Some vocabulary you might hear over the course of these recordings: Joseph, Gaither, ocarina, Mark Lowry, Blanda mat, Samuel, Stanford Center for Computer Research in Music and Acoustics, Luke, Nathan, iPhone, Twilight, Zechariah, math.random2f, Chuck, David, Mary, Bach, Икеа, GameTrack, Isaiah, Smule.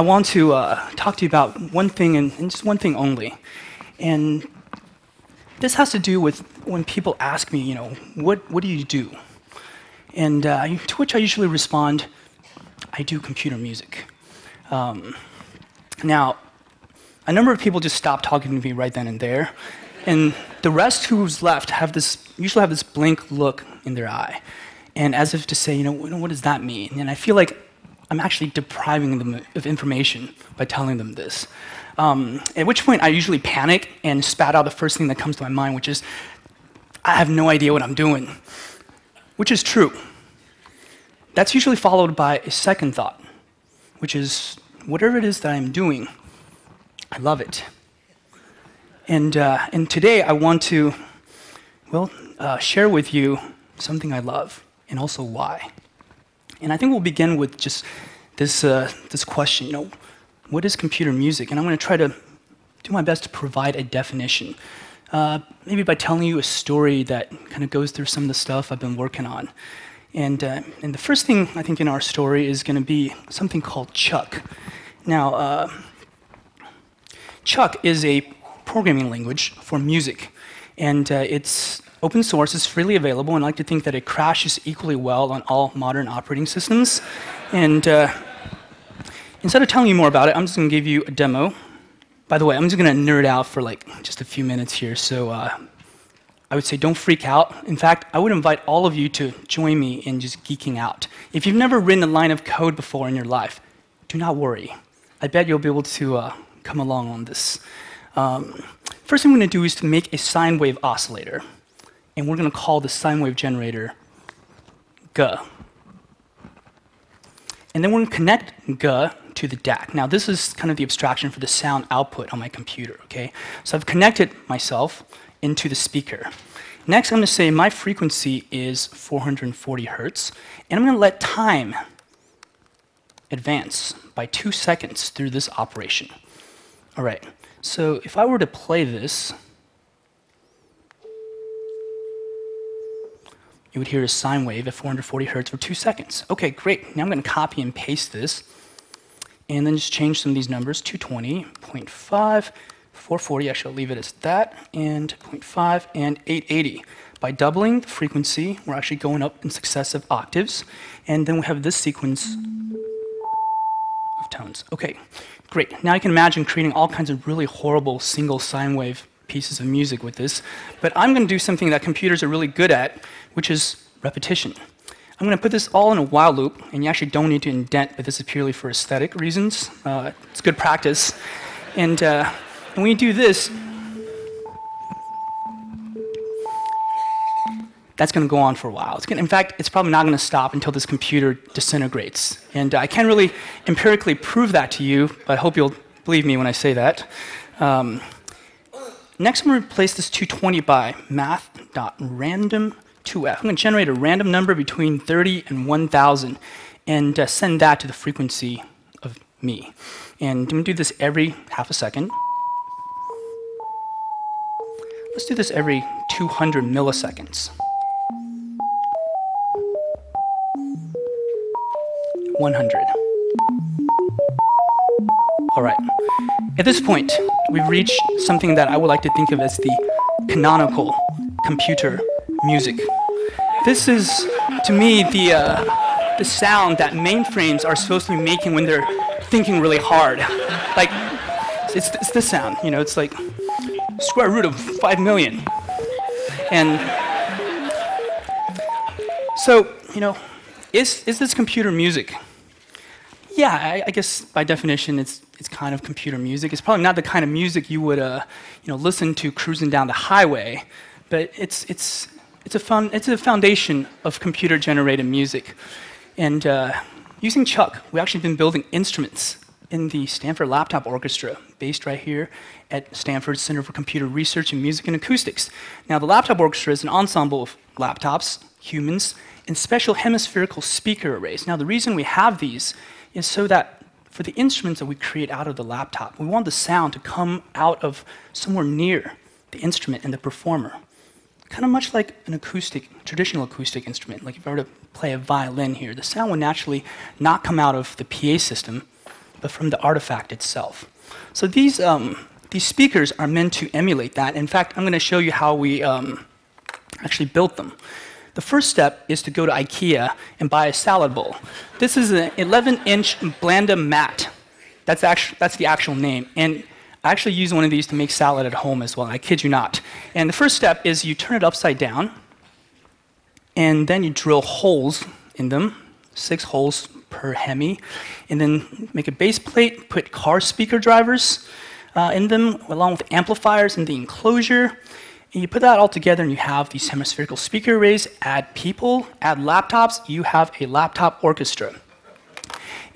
I want to talk to you about one thing and just one thing only. And this has to do with when people ask me, you know, what do you do? And to which I usually respond, I do computer music. Now, a number of people just stopped talking to me right then and there, and the rest who's left have this, usually have this blank look in their eye, and as if to say, you know, what does that mean? And I feel like I'm actually depriving them of information by telling them this. At which point I usually panic and spat out the first thing that comes to my mind, which is, I have no idea what I'm doing, which is true. That's usually followed by a second thought, which is, whatever it is that I'm doing, I love it. And today I want to, well, share with you something I love and also why. And I think we'll begin with just this, this question, you know, what is computer music? And I'm going to try to do my best to provide a definition, maybe by telling you a story that kind of goes through some of the stuff I've been working on. And the first thing, I think, in our story is going to be something called Chuck. Now, Chuck is a programming language for music, and it's open source, it's freely available, and I like to think that it crashes equally well on all modern operating systems. And instead of telling you more about it, I'm just going to give you a demo. By the way, I'm just going to nerd out for like just a few minutes here, so I would say don't freak out. In fact, I would invite all of you to join me in just geeking out. If you've never written a line of code before in your life, do not worry. I bet you'll be able to come along on this. First thing I'm going to do is to make a sine wave oscillator. And we're going to call the sine wave generator G. And then we're going to connect G to the DAC. Now this is kind of the abstraction for the sound output on my computer, okay? So I've connected myself into the speaker. Next, I'm going to say my frequency is 440 hertz, and I'm going to let time advance by 2 seconds through this operation. All right, so if I were to play this, you would hear a sine wave at 440 hertz for 2 seconds. Okay, great. Now I'm going to copy and paste this, and then just change some of these numbers, 220, 0.5, 440, I shall leave it as that, and 0.5 and 880. By doubling the frequency, we're actually going up in successive octaves, and then we have this sequence of tones. Okay, great. Now I can imagine creating all kinds of really horrible single sine wave pieces of music with this, but I'm going to do something that computers are really good at, which is repetition. I'm going to put this all in a while loop, and you actually don't need to indent, but this is purely for aesthetic reasons. It's good practice. And when you do this, that's going to go on for a while. It's going to, in fact, it's probably not going to stop until this computer disintegrates. And I can't really empirically prove that to you, but I hope you'll believe me when I say that. Next, I'm going to replace this 220 by math.random2f. I'm going to generate a random number between 30 and 1,000 and send that to the frequency of me. And I'm going to do this every half a second. Let's do this every 200 milliseconds. 100. All right. At this point, we've reached something that I would like to think of as the canonical computer music. This is, to me, the sound that mainframes are supposed to be making when they're thinking really hard. Like, it's this sound, you know, it's like square root of 5 million. And so, you know, is this computer music? Yeah, I guess by definition it's kind of computer music. It's probably not the kind of music you would you know, listen to cruising down the highway, but it's a foundation of computer generated music. And using Chuck, we've actually been building instruments in the Stanford Laptop Orchestra, based right here at Stanford Center for Computer Research in Music and Acoustics. Now, the Laptop Orchestra is an ensemble of laptops, humans, and special hemispherical speaker arrays. Now, the reason we have these is so that for the instruments that we create out of the laptop, we want the sound to come out of somewhere near the instrument and the performer. Kind of much like an acoustic, traditional acoustic instrument. Like if I were to play a violin here, the sound would naturally not come out of the PA system, but from the artifact itself. So these speakers are meant to emulate that. In fact, I'm going to show you how we actually built them. The first step is to go to Ikea and buy a salad bowl. This is an 11-inch Blanda mat. That's the actual name. And I actually use one of these to make salad at home as well, I kid you not. And the first step is you turn it upside down, and then you drill holes in them, 6 holes per Hemi, and then make a base plate, put car speaker drivers in them, along with amplifiers in the enclosure. And you put that all together and you have these hemispherical speaker arrays, add people, add laptops, you have a laptop orchestra.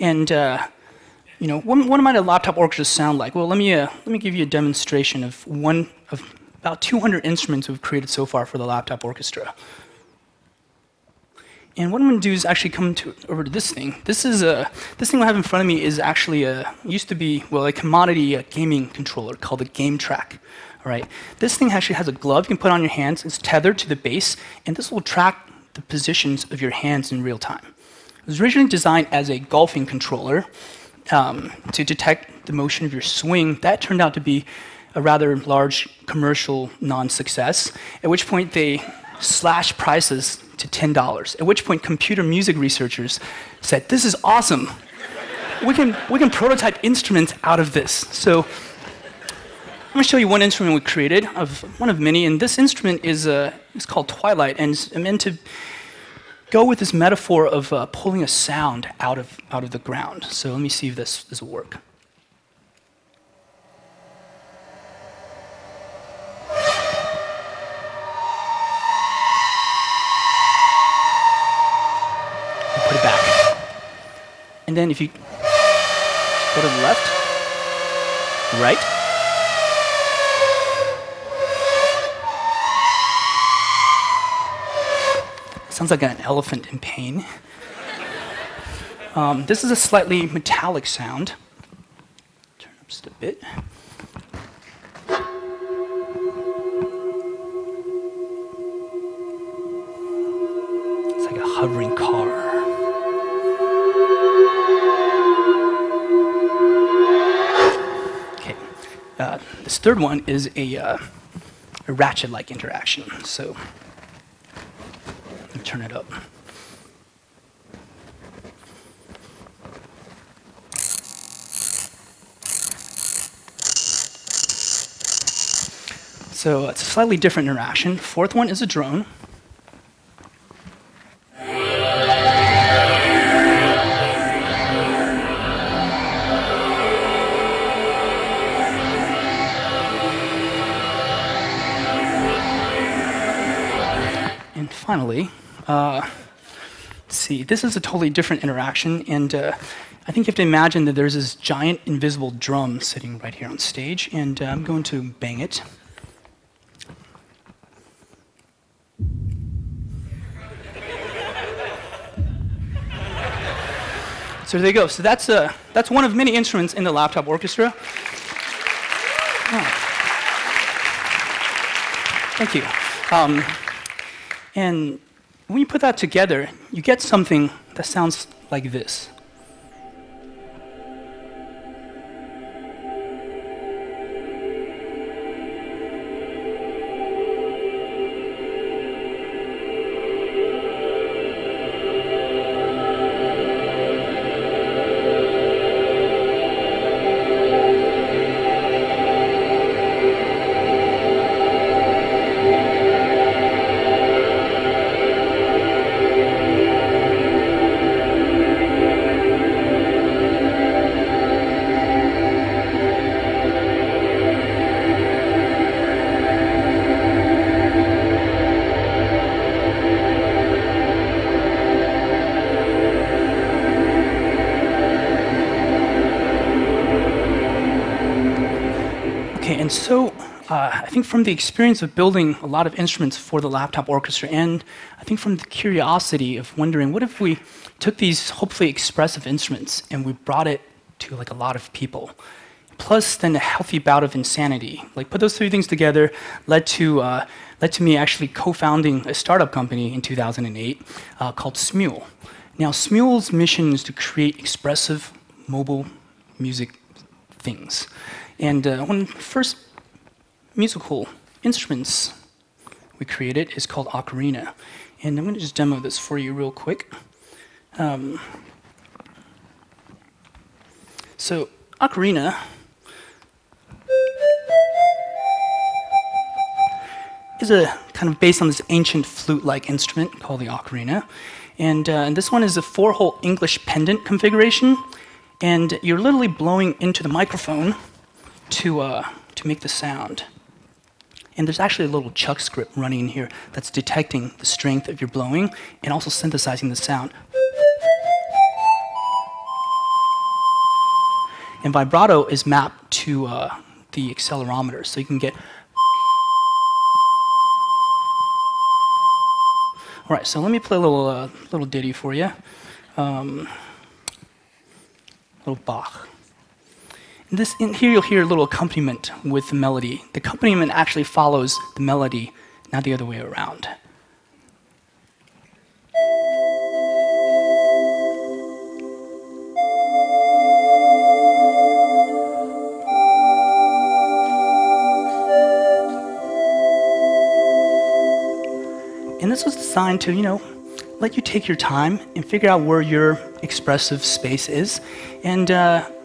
And you know, what might a laptop orchestra sound like? Well, let me give you a demonstration of one of about 200 instruments we've created so far for the laptop orchestra. And what I'm going to do is actually come over to this thing. This thing I have in front of me is actually used to be, well, a commodity gaming controller called the GameTrack. All right. This thing actually has a glove you can put on your hands. It's tethered to the base, and this will track the positions of your hands in real time. It was originally designed as a golfing controller to detect the motion of your swing. That turned out to be a rather large commercial non-success, at which point they slashed prices to $10, at which point computer music researchers said, "This is awesome. We can prototype instruments out of this." So I'm going to show you one instrument we created, of one of many, and this instrument is called Twilight, and it's meant to go with this metaphor of pulling a sound out of the ground. So let me see if this will work. I'll put it back. And then if you go to the left, right, sounds like an elephant in pain. This is a slightly metallic sound. Turn up just a bit. It's like a hovering car. Okay. This third one is a ratchet-like interaction. So turn it up. So it's a slightly different interaction. Fourth one is a drone. And finally, let's see, this is a totally different interaction, and I think you have to imagine that there's this giant invisible drum sitting right here on stage, and I'm going to bang it. So there you go. So that's one of many instruments in the laptop orchestra. Oh. Thank you. And when you put that together, you get something that sounds like this. And so I think from the experience of building a lot of instruments for the laptop orchestra, and I think from the curiosity of wondering, what if we took these hopefully expressive instruments and we brought it to like a lot of people? Plus then a healthy bout of insanity. Like put those three things together led to me actually co-founding a startup company in 2008 called Smule. Now Smule's mission is to create expressive mobile music things. And one of the first musical instruments we created is called ocarina. And I'm going to just demo this for you real quick. So ocarina, is a kind of based on this ancient flute-like instrument called the ocarina. And this one is a 4-hole English pendant configuration. And you're literally blowing into the microphone to make the sound. And there's actually a little Chuck script running in here that's detecting the strength of your blowing and also synthesizing the sound. And vibrato is mapped to the accelerometer, so you can get. All right, so let me play a little little ditty for you, little Bach. And this in here you'll hear a little accompaniment with the melody. The accompaniment actually follows the melody, not the other way around. And this was designed to, you know, let you take your time and figure out where your expressive space is. And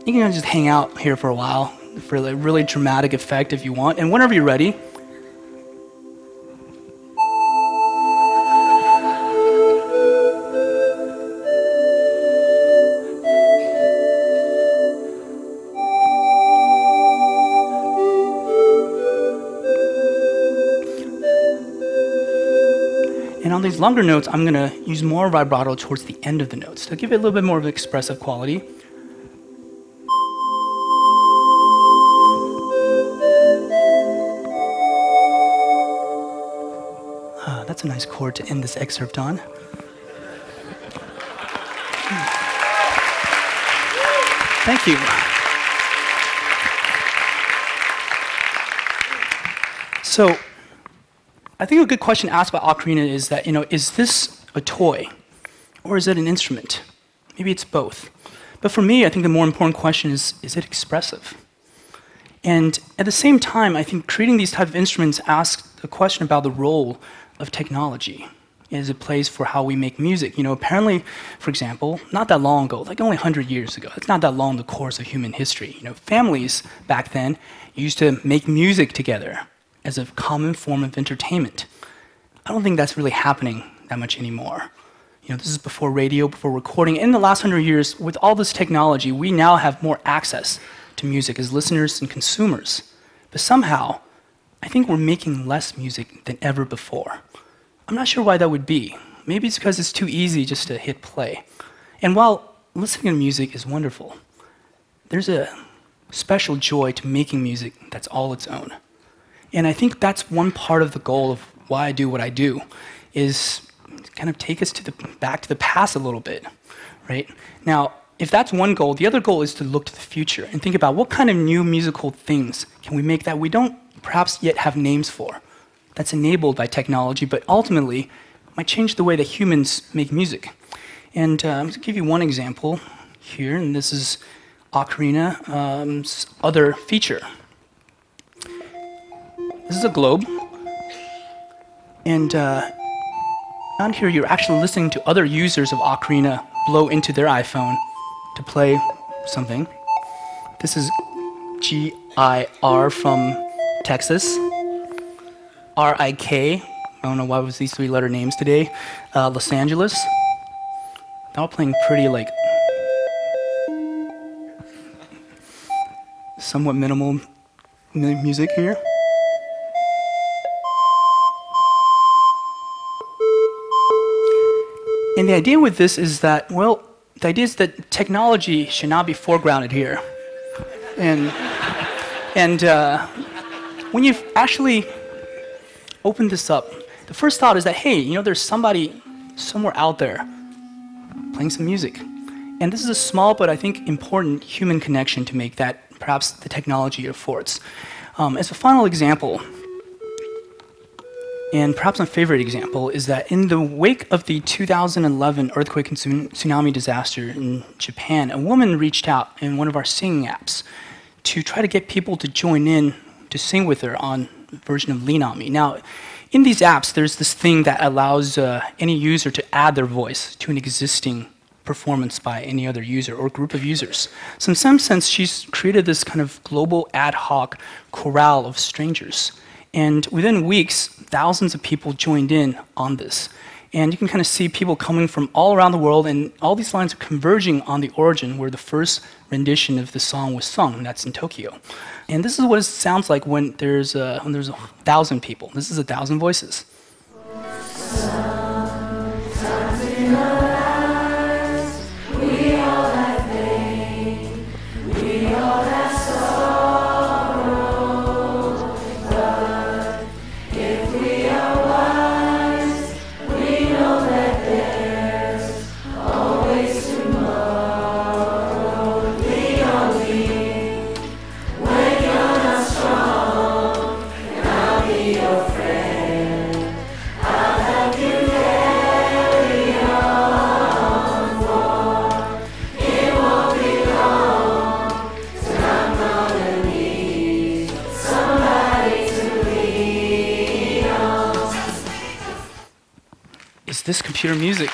you can just hang out here for a while for a really dramatic effect if you want. And whenever you're ready, and on these longer notes, I'm going to use more vibrato towards the end of the notes to give it a little bit more of an expressive quality. Ah, that's a nice chord to end this excerpt on. Thank you. So, I think a good question asked by ocarina is that, you know, is this a toy or is it an instrument? Maybe it's both. But for me, I think the more important question is it expressive? And at the same time, I think creating these type of instruments asks a question about the role of technology as it plays for how we make music. You know, apparently, for example, not that long ago, like only 100 years ago, it's not that long the course of human history. You know, families back then used to make music together as a common form of entertainment. I don't think that's really happening that much anymore. You know, this is before radio, before recording. In the last 100 years, with all this technology, we now have more access to music as listeners and consumers. But somehow, I think we're making less music than ever before. I'm not sure why that would be. Maybe it's because it's too easy just to hit play. And while listening to music is wonderful, there's a special joy to making music that's all its own. And I think that's one part of the goal of why I do what I do, is kind of take us to the, back to the past a little bit, right? Now, if that's one goal, the other goal is to look to the future and think about what kind of new musical things can we make that we don't perhaps yet have names for, that's enabled by technology, but ultimately might change the way that humans make music. And I'm going to give you one example here, and this is ocarina's other feature. This is a globe, and down here you're actually listening to other users of ocarina blow into their iPhone to play something. This is G-I-R from Texas, R-I-K, I don't know why it was these three letter names today, Los Angeles. They're all playing pretty, like, somewhat minimal music here. And the idea with this is that, well, the idea is that technology should not be foregrounded here. And when you've actually opened this up, the first thought is that, hey, you know, there's somebody somewhere out there playing some music. And this is a small but I think important human connection to make that perhaps the technology affords. As a final example, And perhaps my favorite example is that in the wake of the 2011 earthquake and tsunami disaster in Japan, a woman reached out in one of our singing apps to try to get people to join in to sing with her on a version of Linami. Now, in these apps, there's this thing that allows any user to add their voice to an existing performance by any other user or group of users. So in some sense, she's created this kind of global ad hoc chorale of strangers. And within weeks, thousands of people joined in on this. And you can kind of see people coming from all around the world, and all these lines are converging on the origin where the first rendition of the song was sung, and that's in Tokyo. And this is what it sounds like when there's 1,000 people. This is 1,000 voices. This computer music.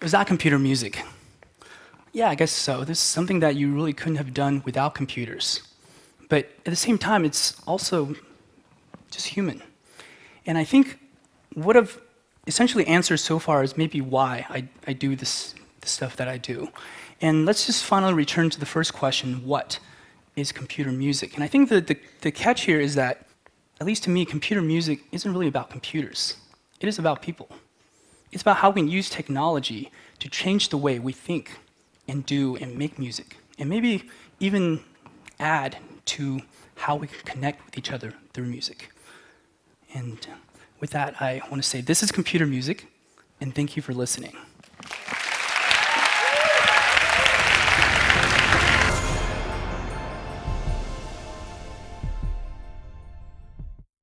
Was that computer music? Yeah, I guess so. This is something that you really couldn't have done without computers. But at the same time, it's also just human. And I think what I've essentially answered so far is maybe why I do the stuff that I do. And let's just finally return to the first question, what is computer music? And I think that the catch here is that, at least to me, computer music isn't really about computers. It is about people. It's about how we use technology to change the way we think and do and make music, and maybe even add to how we can connect with each other through music. And with that, I want to say this is computer music, and thank you for listening.